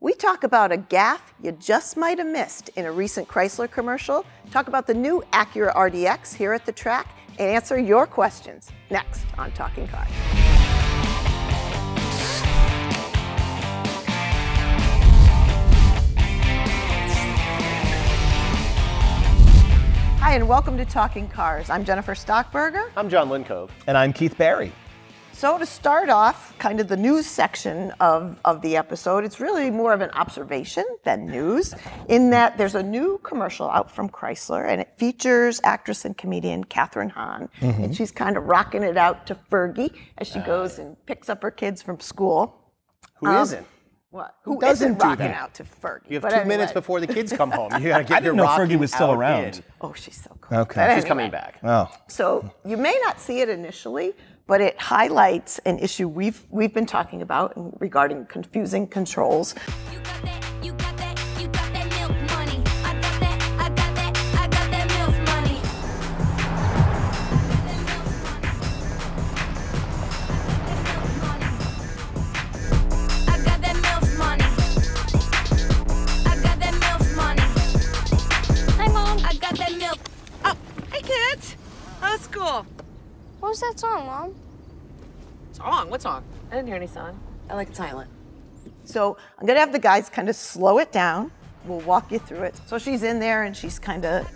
We talk about a gaffe you just might have missed in a recent Chrysler commercial, talk about the new Acura RDX here at the track, and answer your questions next on Talking Cars. Hi, and welcome to Talking Cars. I'm Jennifer Stockberger. I'm John Lincove. And I'm Keith Barry. So to start off, kind of the news section of the episode, it's really more of an observation than news, in that there's a new commercial out from Chrysler, and it features actress and comedian Katherine Hahn. Mm-hmm. And she's kind of rocking it out to Fergie as she goes and picks up her kids from school. Who isn't? What? Who doesn't do rocking that? Out to Fergie? You have 2 minutes before the kids come home. You gotta get I didn't know Fergie was still around. In. Oh, she's so cool. Okay, she's coming back. Oh. So you may not see it initially, but it highlights an issue we've been talking about regarding confusing controls. You got that, you got that, you got that milk money. I got that, I got that, I got that milk money. I got that milk money. I got that milk money. Hi, Mom. I got that milk. Oh, hey, kids. How's school? What was that song, Mom? Song? What song? I didn't hear any song. I like it silent. So I'm going to have the guys kind of slow it down. We'll walk you through it. So she's in there, and she's kind of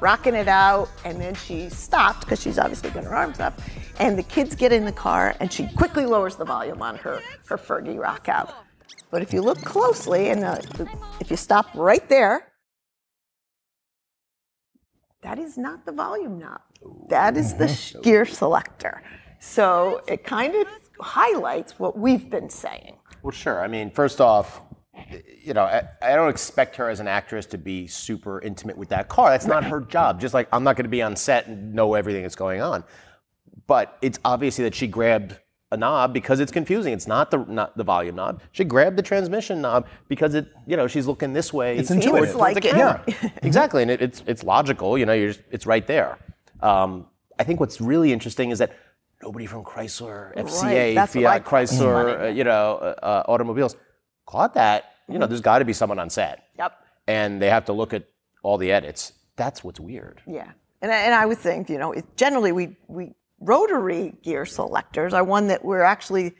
rocking it out, and then she stopped because she's obviously got her arms up. And the kids get in the car, and she quickly lowers the volume on her Fergie rock out. But if you look closely, and if you stop right there, that is not the volume knob. That is the gear selector. So it kind of highlights what we've been saying. Well, sure. I mean, first off, you know, I don't expect her as an actress to be super intimate with that car. That's not her job. Just like I'm not going to be on set and know everything that's going on. But it's obviously that she grabbed a knob because it's confusing. It's not the volume knob. She grabbed the transmission knob because it, you know, she's looking this way. It's intuitive. It's like it. Yeah, exactly, and it's logical. You know, it's right there. I think what's really interesting is that nobody from Chrysler, FCA, right. Fiat, Chrysler, you know, automobiles caught that. You know, there's got to be someone on set. Yep. And they have to look at all the edits. That's what's weird. Yeah, and I would think, you know, generally we rotary gear selectors are one that we're actually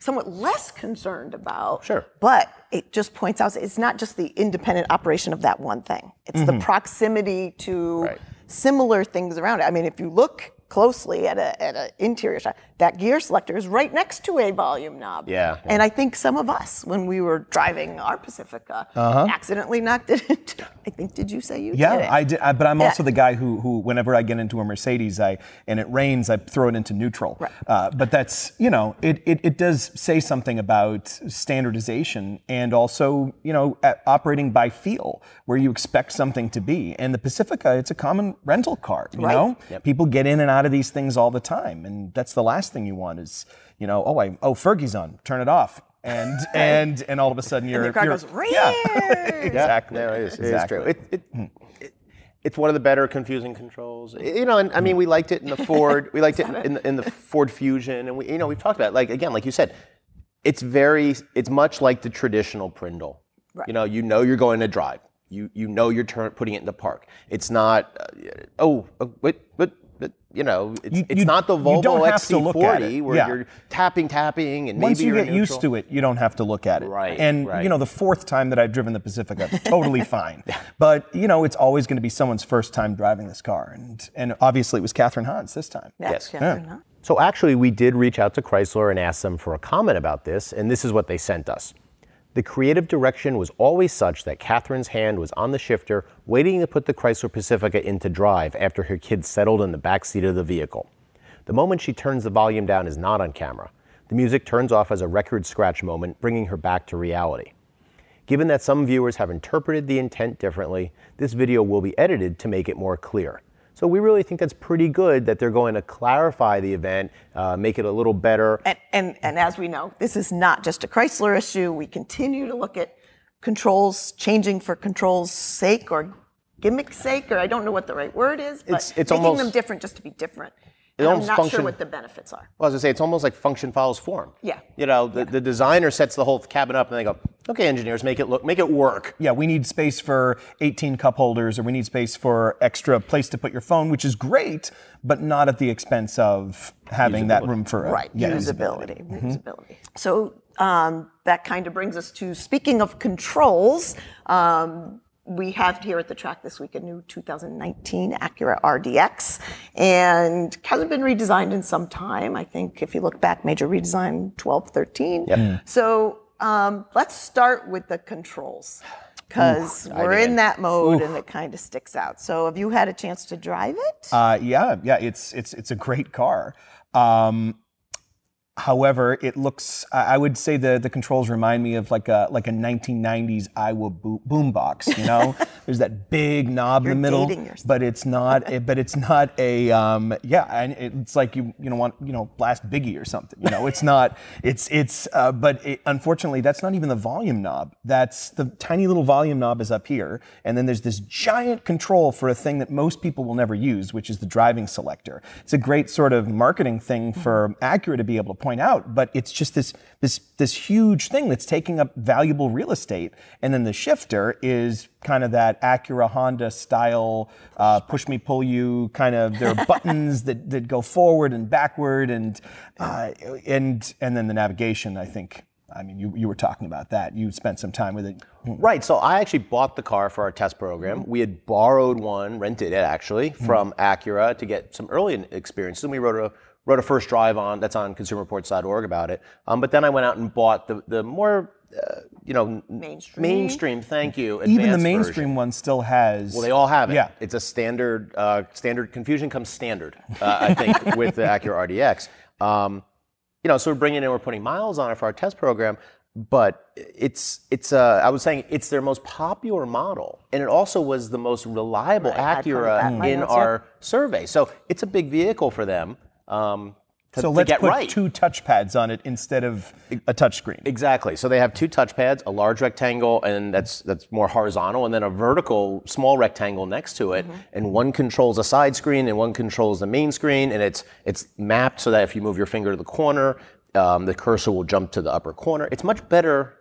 somewhat less concerned about. Sure. But it just points out it's not just the independent operation of that one thing. It's the proximity to. Right. Similar things around it. I mean, if you look closely at an interior shot, that gear selector is right next to a volume knob. Yeah. And I think some of us, when we were driving our Pacifica, accidentally knocked it into, I think, did you say you did it? Yeah, I did, but I'm also the guy who whenever I get into a Mercedes and it rains, I throw it into neutral. Right. But that's, you know, it does say something about standardization and also, you know, operating by feel, where you expect something to be. And the Pacifica, it's a common rental car, you know? Yep. People get in and out of these things all the time, and that's the last thing you want is, you know, oh Fergie's on, turn it off, and all of a sudden your car goes ring. Yeah. Exactly. Yeah, it is true. It's one of the better confusing controls, you know. And I mean, we liked it in the Ford, we liked it in the Ford Fusion, and we, you know, we've talked about it. Like again, like you said, it's much like the traditional Prindle. Right. You know you're going to drive. You know you're putting it in the park. It's not you know, it's not the Volvo XC40 where you're tapping, and once maybe you get used to it, you don't have to look at it. Right. And you know, the fourth time that I've driven the Pacifica, totally fine. But you know, it's always going to be someone's first time driving this car, and obviously it was Katherine Hahn's this time. Yes. Katherine Hahn. So actually, we did reach out to Chrysler and ask them for a comment about this, and this is what they sent us. The creative direction was always such that Katherine's hand was on the shifter, waiting to put the Chrysler Pacifica into drive after her kids settled in the back seat of the vehicle. The moment she turns the volume down is not on camera. The music turns off as a record scratch moment, bringing her back to reality. Given that some viewers have interpreted the intent differently, this video will be edited to make it more clear. So we really think that's pretty good that they're going to clarify the event, make it a little better. And as we know, this is not just a Chrysler issue. We continue to look at controls changing for controls' sake or gimmick's sake, or I don't know what the right word is, but it's making them different just to be different. I'm not sure what the benefits are. Well, as I say, it's almost like function follows form. Yeah. You know, the designer sets the whole cabin up, and they go, okay, engineers, make it work. Yeah, we need space for 18 cup holders, or we need space for extra place to put your phone, which is great, but not at the expense of having that room for usability. Mm-hmm. Usability. So that kind of brings us to, speaking of controls, we have here at the track this week a new 2019 Acura RDX, and hasn't been redesigned in some time. I think if you look back, major redesign 12, 13. Yep. So let's start with the controls, because we're in that mode and it kind of sticks out. So have you had a chance to drive it? Yeah, it's a great car. However, it looks, I would say the controls remind me of like a 1990s Iowa boombox, you know? There's that big knob in the middle, but it's not a and it's like you want blast Biggie or something, you know? But unfortunately that's not even the volume knob. That's the tiny little volume knob is up here, and then there's this giant control for a thing that most people will never use, which is the driving selector. It's a great sort of marketing thing for Acura to be able to point out, but it's just this huge thing that's taking up valuable real estate. And then the shifter is kind of that Acura Honda style push me, pull you kind of. There are buttons that go forward and backward, and then the navigation. I think. I mean, you were talking about that. You spent some time with it. Right. So I actually bought the car for our test program. We had borrowed one, rented it actually from Acura to get some early experience. And we wrote a first drive that's on ConsumerReports.org about it. But then I went out and bought the more, mainstream. Thank you. Even the mainstream version. One still has. Well, they all have it. Yeah. It's a standard. Confusion comes standard. I think with the Acura RDX. So we're bringing it in. We're putting miles on it for our test program. But I was saying it's their most popular model, and it also was the most reliable Acura in our survey. So it's a big vehicle for them. So let's put 2 touchpads on it instead of a touchscreen. Exactly. So they have 2 touchpads, a large rectangle, and that's more horizontal, and then a vertical small rectangle next to it. Mm-hmm. And one controls a side screen, and one controls the main screen, and it's mapped so that if you move your finger to the corner, the cursor will jump to the upper corner. It's much better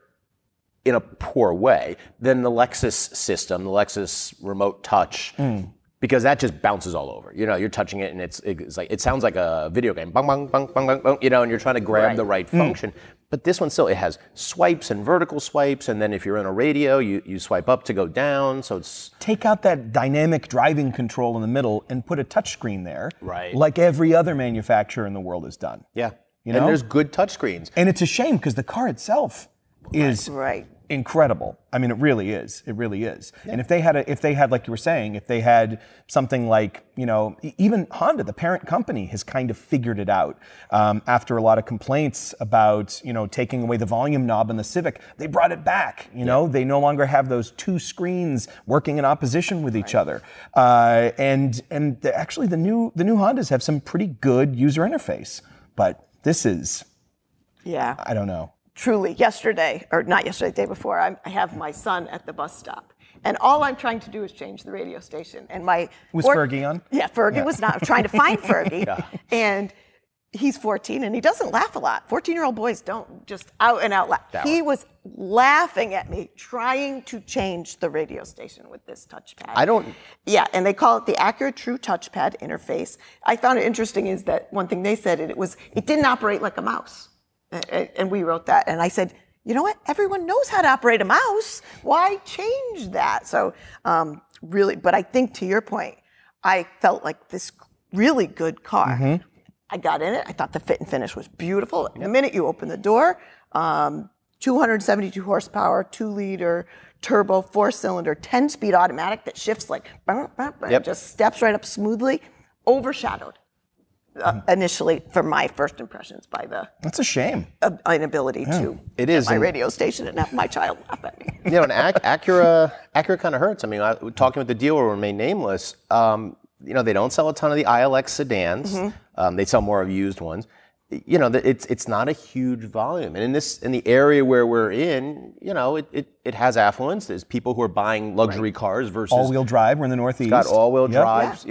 in a poor way than the Lexus system, the Lexus Remote Touch. Mm. Because that just bounces all over. You know, you're touching it, and it's like it sounds like a video game. Bang, bang, bang, bang, bang, bang. You know, and you're trying to grab the right function. But this one still, it has swipes and vertical swipes, and then if you're in a radio, you swipe up to go down. So it's take out that dynamic driving control in the middle and put a touchscreen there, right? Like every other manufacturer in the world has done. Yeah, you know, and there's good touchscreens. And it's a shame because the car itself is incredible. I mean, it really is. It really is. Yeah. And if they had, like you were saying, if they had something like, even Honda, the parent company, has kind of figured it out after a lot of complaints about, taking away the volume knob in the Civic. They brought it back. They no longer have those 2 screens working in opposition with each other. Actually, the new Hondas have some pretty good user interface. But this is, I don't know. Truly, the day before, I have my son at the bus stop. And all I'm trying to do is change the radio station. And Fergie on? Yeah, Fergie was not. I'm trying to find Fergie. Yeah. And he's 14, and he doesn't laugh a lot. 14-year-old boys don't just out and out laugh. He was laughing at me, trying to change the radio station with this touchpad. Yeah, and they call it the Acura True Touchpad Interface. I found it interesting is that one thing they said, it didn't operate like a mouse. And we wrote that, and I said, you know what? Everyone knows how to operate a mouse. Why change that? So really, but I think to your point, I felt like this really good car. Mm-hmm. I got in it. I thought the fit and finish was beautiful. Yep. The minute you open the door, 272 horsepower, 2-liter turbo, 4-cylinder, 10-speed automatic that shifts like, just steps right up smoothly, overshadowed. Initially, for my first impressions, by the that's a shame inability to it is my radio station and have my child laugh at me. And Acura kind of hurts. I mean, talking with the dealer, remain nameless. They don't sell a ton of the ILX sedans. Mm-hmm. They sell more of used ones. It's not a huge volume, and in the area where we're in, it has affluence. There's people who are buying luxury cars versus all-wheel drive. We're in the Northeast. It's got all-wheel drives.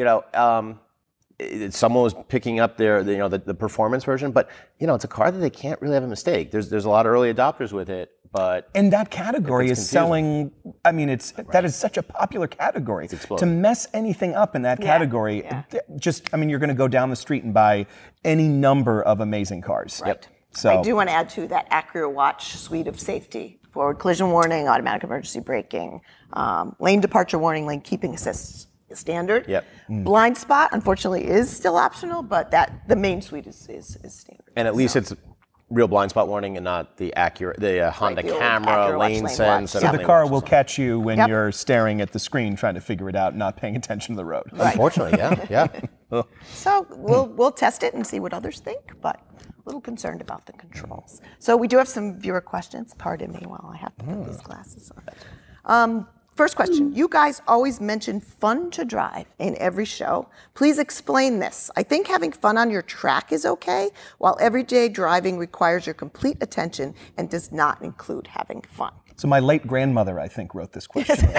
someone was picking up their, you know, the performance version, but you know, it's a car that they can't really have a mistake. There's a lot of early adopters with it, but and that category is selling. I mean, it's right. That is such a popular category. It's exploding. To mess anything up in that category, just I mean, you're going to go down the street and buy any number of amazing cars. Right. Yep. So I do want to add to that Acura Watch suite of safety. Forward collision warning, automatic emergency braking, lane departure warning, lane keeping assist is standard. Yep. Mm. Blind spot, unfortunately, is still optional, but that the main suite is standard. And at least it's real blind spot warning and not the Acura, the Honda Camera, lane sense. So the car will catch you when you're staring at the screen trying to figure it out, not paying attention to the road. Right. Unfortunately, yeah. So we'll test it and see what others think, but a little concerned about the controls. So we do have some viewer questions. Pardon me while I have to put these glasses on. First question, you guys always mention fun to drive in every show. Please explain this. I think having fun on your track is okay, while everyday driving requires your complete attention and does not include having fun. So my late grandmother, I think, wrote this question.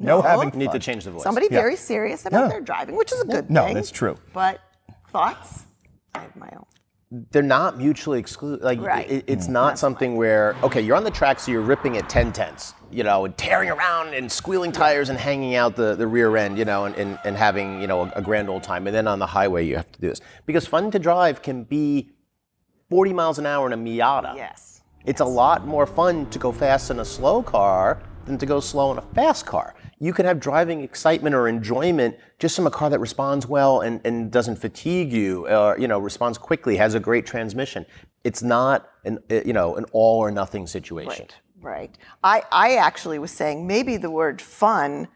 No having fun. Need to change the voice. Somebody very serious about their driving, which is a good thing. No, that's true. But thoughts? I have my own. They're not mutually exclusive. Like it's not something where, okay, you're on the track, so you're ripping at 10 tenths, you know, and tearing around and squealing tires and hanging out the rear end, you know, and having, you know, a grand old time. And then on the highway, you have to do this because fun to drive can be 40 miles an hour in a Miata. Yes, it's a lot more fun to go fast in a slow car than to go slow in a fast car. You can have driving excitement or enjoyment just from a car that responds well and doesn't fatigue you, or, you know, responds quickly, has a great transmission. It's not an all or nothing situation. Right. I actually was saying maybe the word fun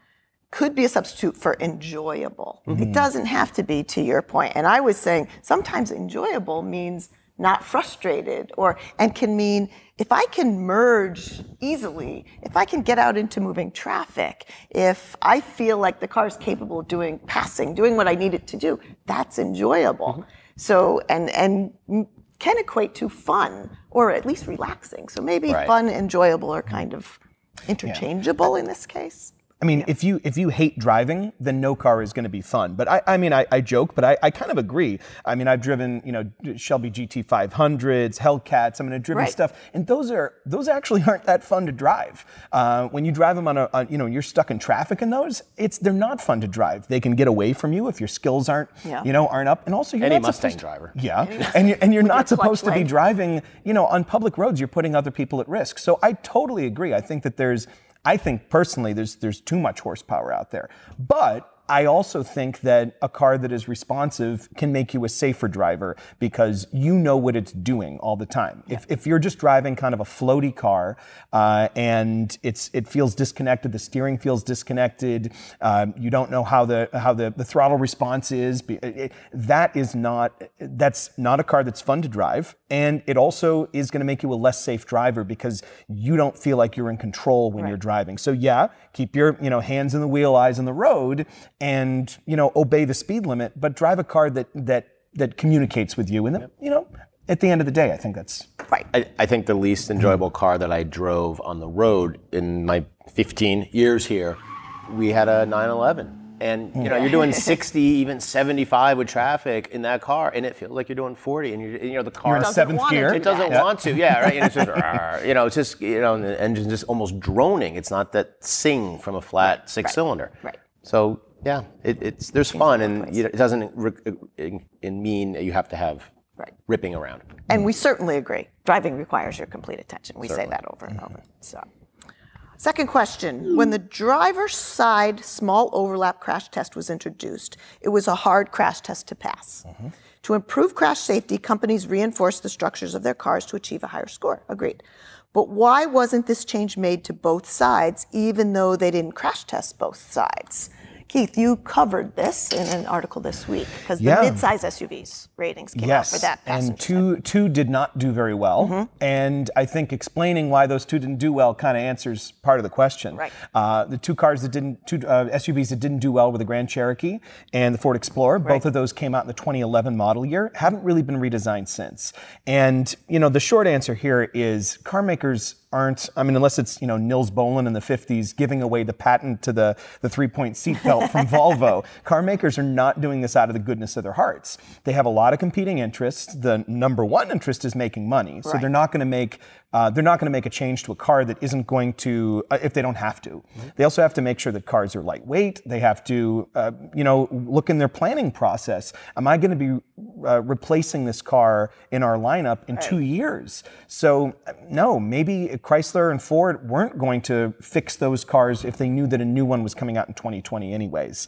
could be a substitute for enjoyable. Mm-hmm. It doesn't have to be, to your point. And I was saying sometimes enjoyable means not frustrated, and can mean if I can merge easily, if I can get out into moving traffic, if I feel like the car is capable of doing what I need it to do, that's enjoyable. Mm-hmm. So, and can equate to fun, or at least relaxing. So maybe fun, enjoyable are kind of interchangeable in this case. I mean, if you hate driving, then no car is going to be fun. But I mean, I joke, but I kind of agree. I mean, I've driven, you know, Shelby GT500s, Hellcats. I mean, I've driven stuff, and those actually aren't that fun to drive. When you drive them on you're stuck in traffic in those. They're not fun to drive. They can get away from you if your skills aren't up. And also, you're not supposed to, and you're not supposed to be driving, you know, on public roads. You're putting other people at risk. So I totally agree. I think personally there's too much horsepower out there. But I also think that a car that is responsive can make you a safer driver because you know what it's doing all the time. Yeah. If you're just driving kind of a floaty car and it feels disconnected, the steering feels disconnected, you don't know how the throttle response is. That's not a car that's fun to drive, and it also is going to make you a less safe driver because you don't feel like you're in control when you're driving. So keep your hands on the wheel, eyes on the road. And obey the speed limit, but drive a car that communicates with you. And at the end of the day, I think that's right. I think the least enjoyable car that I drove on the road in my 15 years here, we had a 911. And you're doing 60, even 75 with traffic in that car, and it feels like you're doing 40. And the car is in seventh gear. It doesn't want to. Yeah, right. And it's just and the engine's just almost droning. It's not that sing from a flat six cylinder. Right. So it's there's fun, and it doesn't mean that you have to have ripping around. And we certainly agree. Driving requires your complete attention. We say that over and over. So, second question: when the driver's side small overlap crash test was introduced, it was a hard crash test to pass. Mm-hmm. To improve crash safety, companies reinforce the structures of their cars to achieve a higher score. Agreed. But why wasn't this change made to both sides, even though they didn't crash test both sides? Keith, you covered this in an article this week, because the midsize SUVs ratings came out for that passenger. And two did not do very well. Mm-hmm. And I think explaining why those two didn't do well kind of answers part of the question. Right. The two SUVs that didn't do well were the Grand Cherokee and the Ford Explorer. Right. Both of those came out in the 2011 model year, haven't really been redesigned since. And, the short answer here is car makers aren't, I mean, unless it's, you know, Nils Bolin in the 50s giving away the patent to the three-point seatbelt from Volvo. Car makers are not doing this out of the goodness of their hearts. They have a lot of competing interests. The number one interest is making money. So they're not going to make a change to a car that isn't going to, if they don't have to. Mm-hmm. They also have to make sure that cars are lightweight. They have to, look in their planning process. Am I going to be replacing this car in our lineup in 2 years? So no, maybe Chrysler and Ford weren't going to fix those cars if they knew that a new one was coming out in 2020 anyways.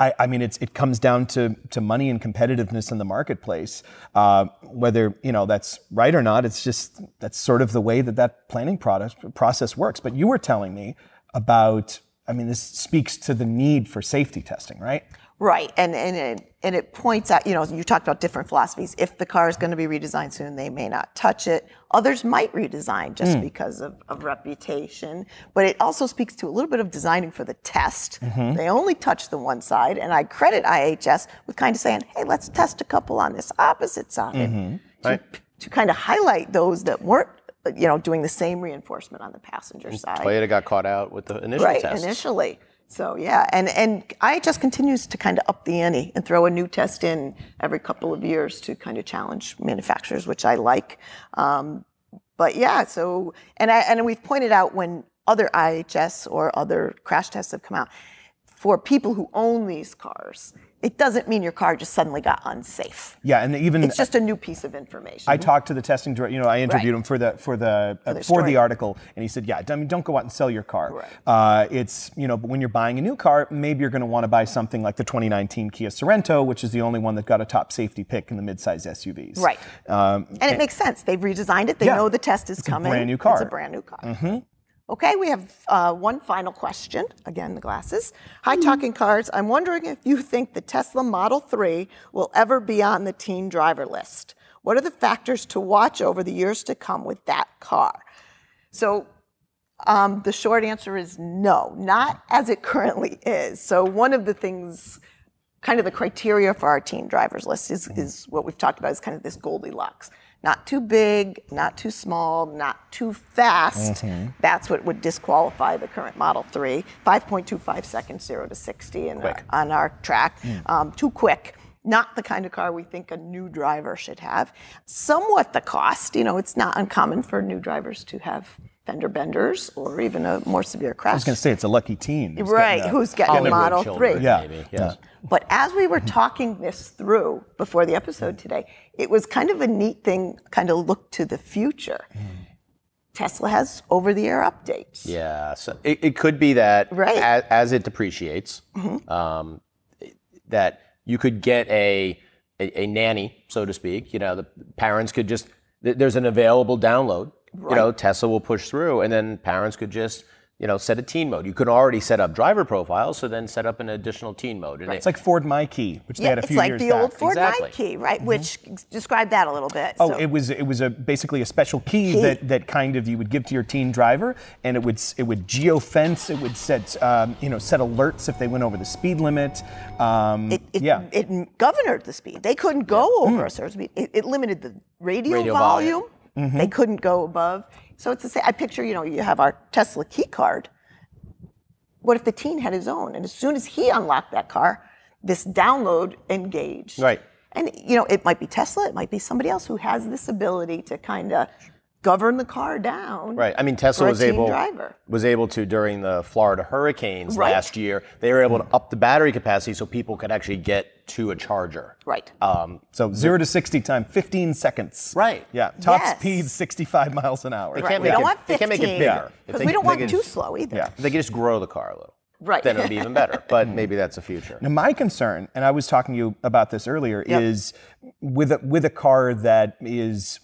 It comes down to money and competitiveness in the marketplace. Whether that's right or not, it's just that's sort of the way that planning process works. But you were telling me about, this speaks to the need for safety testing, right? Right, and it points out, you talked about different philosophies. If the car is going to be redesigned soon, they may not touch it. Others might redesign just because of reputation. But it also speaks to a little bit of designing for the test. Mm-hmm. They only touch the one side, and I credit IIHS with kind of saying, hey, let's test a couple on this opposite side to kind of highlight those that weren't doing the same reinforcement on the passenger side. Toyota got caught out with the initial test. Right, initially. So yeah, and IHS continues to kind of up the ante and throw a new test in every couple of years to kind of challenge manufacturers, which I like. And we've pointed out when other IHS or other crash tests have come out, for people who own these cars, it doesn't mean your car just suddenly got unsafe. Yeah, and even it's just a new piece of information. I talked to the testing director. I interviewed him for the article, and he said, don't go out and sell your car. Right. But when you're buying a new car, maybe you're going to want to buy something like the 2019 Kia Sorento, which is the only one that got a top safety pick in the midsize SUVs. Right. And it makes sense. They've redesigned it. They know the test is coming. It's a brand new car. Mm-hmm. Okay, we have one final question. Again, the glasses. Hi, Talking Cars. I'm wondering if you think the Tesla Model 3 will ever be on the teen driver list. What are the factors to watch over the years to come with that car? So the short answer is no, not as it currently is. So one of the things, kind of the criteria for our teen drivers list is what we've talked about is kind of this Goldilocks. Not too big, not too small, not too fast. Mm-hmm. That's what would disqualify the current Model 3. 5.25 seconds, 0 to 60 on our track. Mm. Too quick. Not the kind of car we think a new driver should have. Somewhat the cost. It's not uncommon for new drivers to have fender benders or even a more severe crash. I was going to say it's a lucky teen. Who's getting a Model 3. Yeah. Maybe. Yes. Yeah. But as we were talking this through before the episode today, it was kind of a neat thing, kind of look to the future. Mm. Tesla has over-the-air updates. Yeah, so it could be that as it depreciates, that you could get a nanny, so to speak. The parents could just, there's an available download. Right. Tesla will push through, and then parents could just set a teen mode. You can already set up driver profiles, so then set up an additional teen mode. Right. It's like Ford MyKey, which they had a few years back. It's like the old Ford MyKey, right? Mm-hmm. Which describe that a little bit. Oh, so. It was basically a special key. That kind of you would give to your teen driver, and it would geofence. It would set set alerts if they went over the speed limit. It governed the speed. They couldn't go over a certain speed. It limited the radio volume. Mm-hmm. They couldn't go above. So it's the same. I picture, you have our Tesla key card. What if the teen had his own? And as soon as he unlocked that car, this download engaged. Right. And, it might be Tesla. It might be somebody else who has this ability to kind of govern the car down. Right. I mean, Tesla was able to, during the Florida hurricanes last year, they were able to up the battery capacity so people could actually get to a charger. Right. So 0 to 60 time, 15 seconds. Right. Yeah. Top speed, 65 miles an hour. They can't make it bigger. Because we don't want it too slow either. Yeah. They can just grow the car a little. Right. Then it would be even better. But maybe that's the future. Now, my concern, and I was talking to you about this earlier, is with a car that is,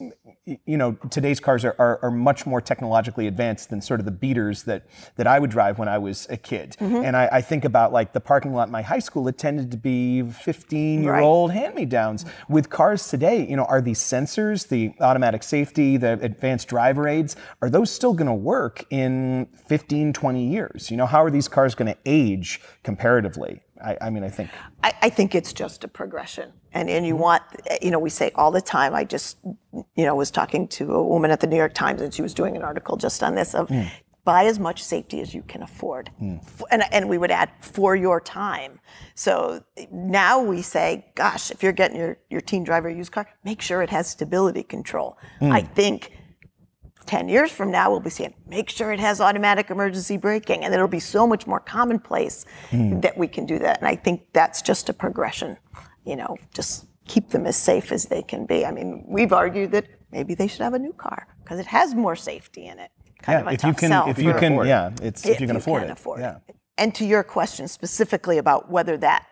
today's cars are much more technologically advanced than sort of the beaters that I would drive when I was a kid. Mm-hmm. And I think about like the parking lot in my high school, it tended to be 15-year-old hand-me-downs. Mm-hmm. With cars today, are these sensors, the automatic safety, the advanced driver aids, are those still going to work in 15, 20 years? How are these cars going to age comparatively? I think it's just a progression. And you want, we say all the time, I just, was talking to a woman at the New York Times, and she was doing an article just on this of buy as much safety as you can afford. And we would add for your time. So now we say, gosh, if you're getting your teen driver a used car, make sure it has stability control. I think 10 years from now, we'll be saying, make sure it has automatic emergency braking, and it'll be so much more commonplace that we can do that. And I think that's just a progression. Just keep them as safe as they can be. I mean, we've argued that maybe they should have a new car because it has more safety in it. If you can afford it. And to your question specifically about whether that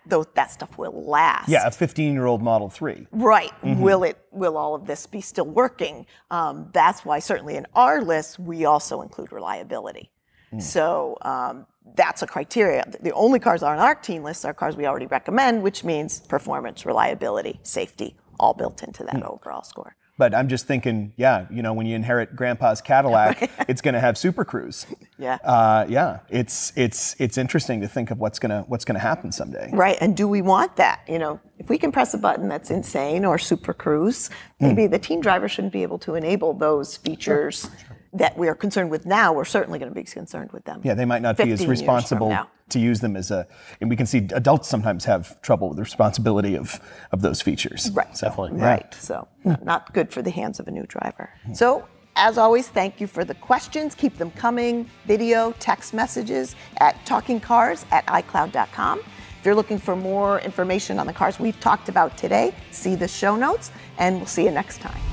stuff will last. Yeah, a 15-year-old Model 3. Right. Mm-hmm. Will all of this be still working? That's why certainly in our list, we also include reliability. So that's a criteria. The only cars on our teen list are cars we already recommend, which means performance, reliability, safety, all built into that overall score. But I'm just thinking, when you inherit Grandpa's Cadillac, right. It's going to have Super Cruise. It's interesting to think of what's going to happen someday. Right, and do we want that? If we can press a button that's insane or Super Cruise, maybe the teen driver shouldn't be able to enable those features that we are concerned with now. We're certainly going to be concerned with them. Yeah, they might not be as responsible to use them and we can see adults sometimes have trouble with the responsibility of those features. Right, so, definitely. Yeah. Right, so not good for the hands of a new driver. So, as always, thank you for the questions. Keep them coming, video, text messages at talkingcars@icloud.com. If you're looking for more information on the cars we've talked about today, see the show notes, and we'll see you next time.